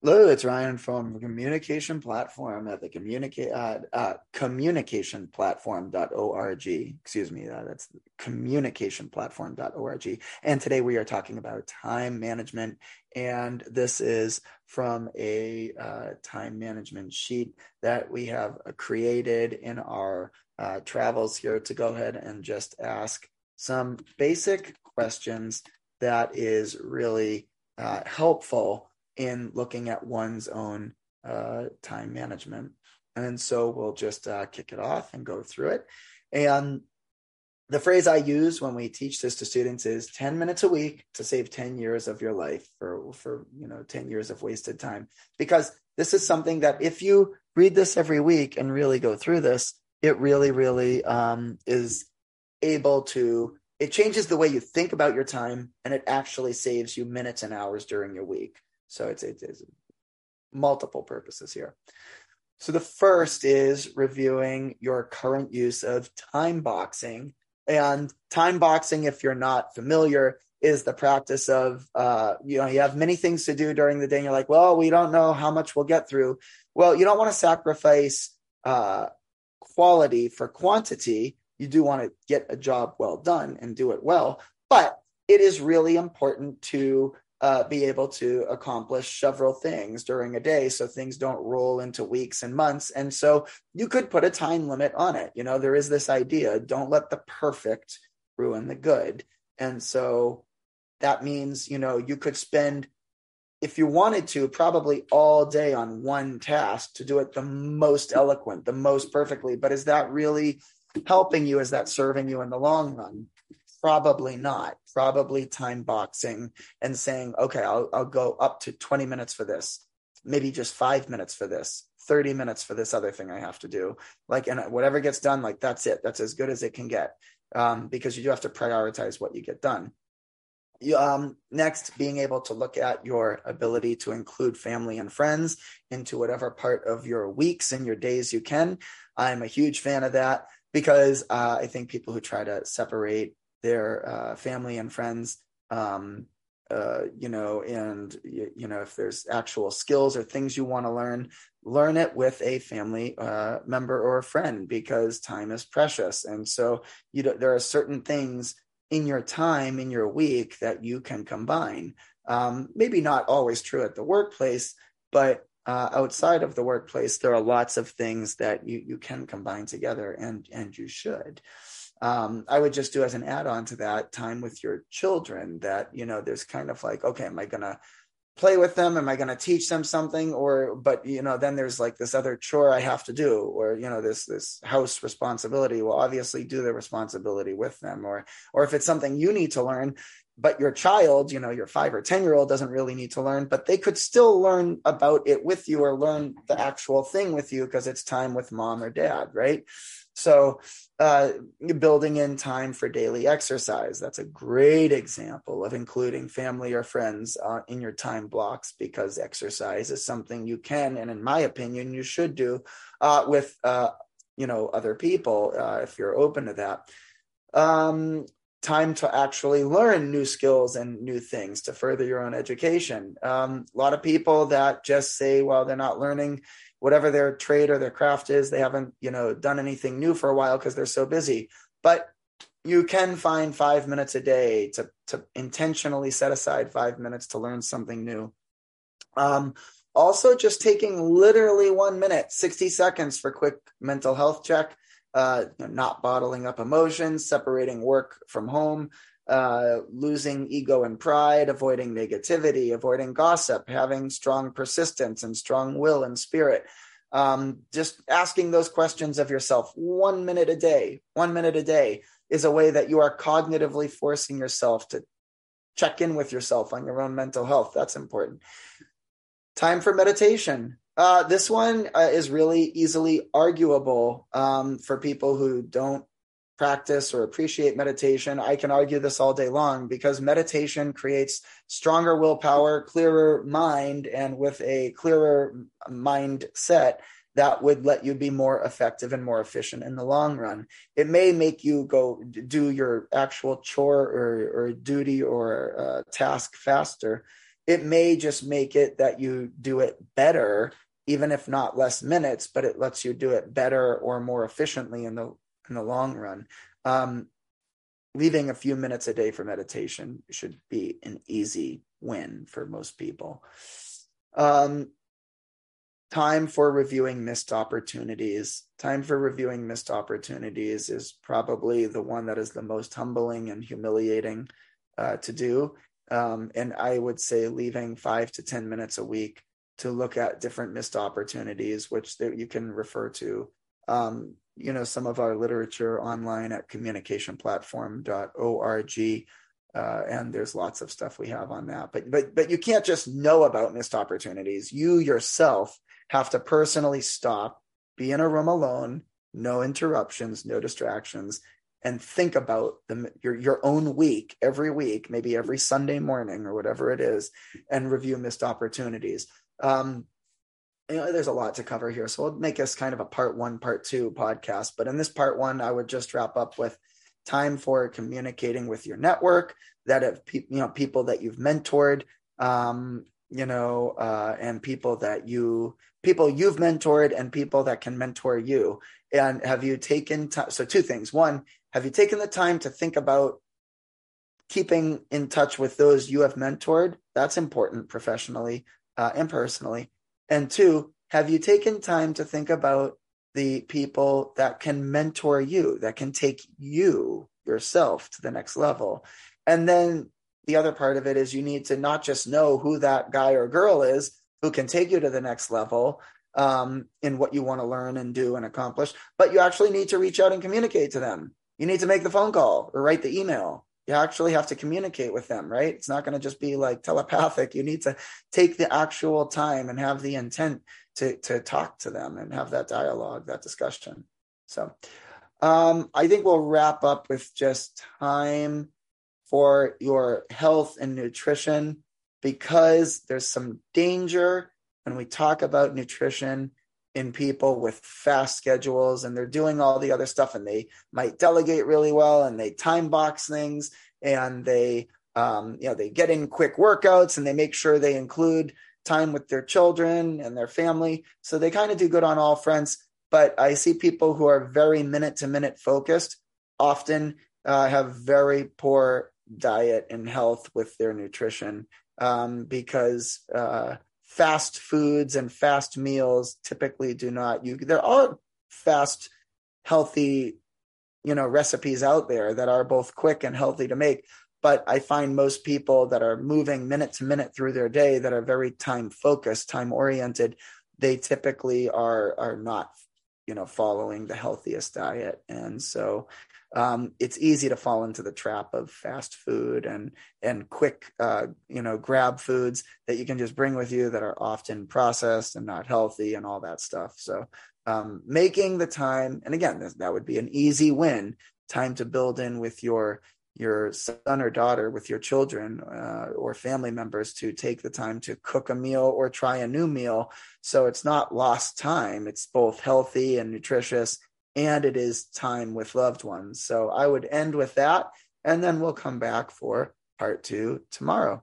Hello, it's Ryan from Communication Platform at the communicationplatform.org. Excuse me, that's communicationplatform.org. And today we are talking about time management. And this is from a time management sheet that we have created in our travels here to go ahead and just ask some basic questions that is really helpful in looking at one's own time management. And so we'll just kick it off and go through it. And the phrase I use when we teach this to students is 10 minutes a week to save 10 years of your life for 10 years of wasted time. Because this is something that if you read this every week and really go through this, it really, really is able to, it changes the way you think about your time, and it actually saves you minutes and hours during your week. So it's multiple purposes here. So the first is reviewing your current use of time boxing. And time boxing, if you're not familiar, is the practice of, you have many things to do during the day. And you're like, well, we don't know how much we'll get through. Well, you don't want to sacrifice quality for quantity. You do want to get a job well done and do it well. But it is really important to be able to accomplish several things during a day so things don't roll into weeks and months. And so you could put a time limit on it. You know, there is this idea, don't let the perfect ruin the good. And so that means, you know, you could spend, if you wanted to, probably all day on one task to do it the most eloquent, the most perfectly. But is that really helping you? Is that serving you in the long run? Probably not. Probably time boxing and saying, okay, I'll go up to 20 minutes for this, maybe just 5 minutes for this, 30 minutes for this other thing I have to do. Like, and whatever gets done, like that's it. That's as good as it can get, because you do have to prioritize what you get done. Next, being able to look at your ability to include family and friends into whatever part of your weeks and your days you can. I'm a huge fan of that because I think people who try to separate their family and friends, if there's actual skills or things you want to learn it with a family member or a friend, because time is precious. And so there are certain things in your time, in your week, that you can combine. Maybe not always true at the workplace, but outside of the workplace, there are lots of things that you can combine together, and you should. I would just do as an add-on to that, time with your children, that, you know, there's kind of like, okay, am I going to play with them? Am I going to teach them something? But then there's like this other chore I have to do, or, you know, this house responsibility. Well, obviously do the responsibility with them, or if it's something you need to learn, but your child, you know, your 5 or 10-year-old doesn't really need to learn, but they could still learn about it with you, or learn the actual thing with you, because it's time with mom or dad, right? So building in time for daily exercise, that's a great example of including family or friends in your time blocks, because exercise is something you can, and in my opinion, you should do with, other people if you're open to that. Time to actually learn new skills and new things to further your own education. A lot of people that just say, well, they're not learning whatever their trade or their craft is. They haven't, done anything new for a while because they're so busy. But you can find 5 minutes a day to intentionally set aside 5 minutes to learn something new. Also, just taking literally 1 minute, 60 seconds for quick mental health check. Not bottling up emotions, separating work from home, losing ego and pride, avoiding negativity, avoiding gossip, having strong persistence and strong will and spirit. Just asking those questions of yourself 1 minute a day. 1 minute a day is a way that you are cognitively forcing yourself to check in with yourself on your own mental health. That's important. Time for meditation. This one is really easily arguable for people who don't practice or appreciate meditation. I can argue this all day long, because meditation creates stronger willpower, clearer mind, and with a clearer mindset that would let you be more effective and more efficient in the long run. It may make you go do your actual chore or duty or task faster. it may just make it that you do it better, even if not less minutes, but it lets you do it better or more efficiently in the long run. Leaving a few minutes a day for meditation should be an easy win for most people. Time for reviewing missed opportunities is probably the one that is the most humbling and humiliating to do. And I would say leaving 5 to 10 minutes a week to look at different missed opportunities, which you can refer to, some of our literature online at communicationplatform.org. And there's lots of stuff we have on that, but you can't just know about missed opportunities. You yourself have to personally stop, be in a room alone, no interruptions, no distractions, and think about your own week every week, maybe every Sunday morning or whatever it is, and review missed opportunities. There's a lot to cover here, so we'll make this kind of a part one, part two podcast. But in this part one, I would just wrap up with time for communicating with your network, that of people that you've mentored, and people you've mentored and people that can mentor you. And have you taken time? So two things. One, have you taken the time to think about keeping in touch with those you have mentored? That's important professionally and personally. And two, have you taken time to think about the people that can mentor you, that can take you yourself to the next level? And then the other part of it is you need to not just know who that guy or girl is who can take you to the next level in what you want to learn and do and accomplish, but you actually need to reach out and communicate to them. You need to make the phone call or write the email. You actually have to communicate with them, right? It's not going to just be like telepathic. You need to take the actual time and have the intent to talk to them and have that dialogue, that discussion. So I think we'll wrap up with just time for your health and nutrition, because there's some danger when we talk about nutrition in people with fast schedules, and they're doing all the other stuff, and they might delegate really well, and they time box things, and they, they get in quick workouts, and they make sure they include time with their children and their family. So they kind of do good on all fronts, but I see people who are very minute to minute focused often have very poor diet and health with their nutrition because, fast foods and fast meals typically do not. There are fast, healthy, recipes out there that are both quick and healthy to make. But I find most people that are moving minute to minute through their day, that are very time focused, time oriented, they typically are not, following the healthiest diet. And so it's easy to fall into the trap of fast food and quick, grab foods that you can just bring with you that are often processed and not healthy and all that stuff. So making the time, and again, that would be an easy win, time to build in with your son or daughter, with your children or family members, to take the time to cook a meal or try a new meal. So it's not lost time. It's both healthy and nutritious, and it is time with loved ones. So I would end with that, and then we'll come back for part two tomorrow.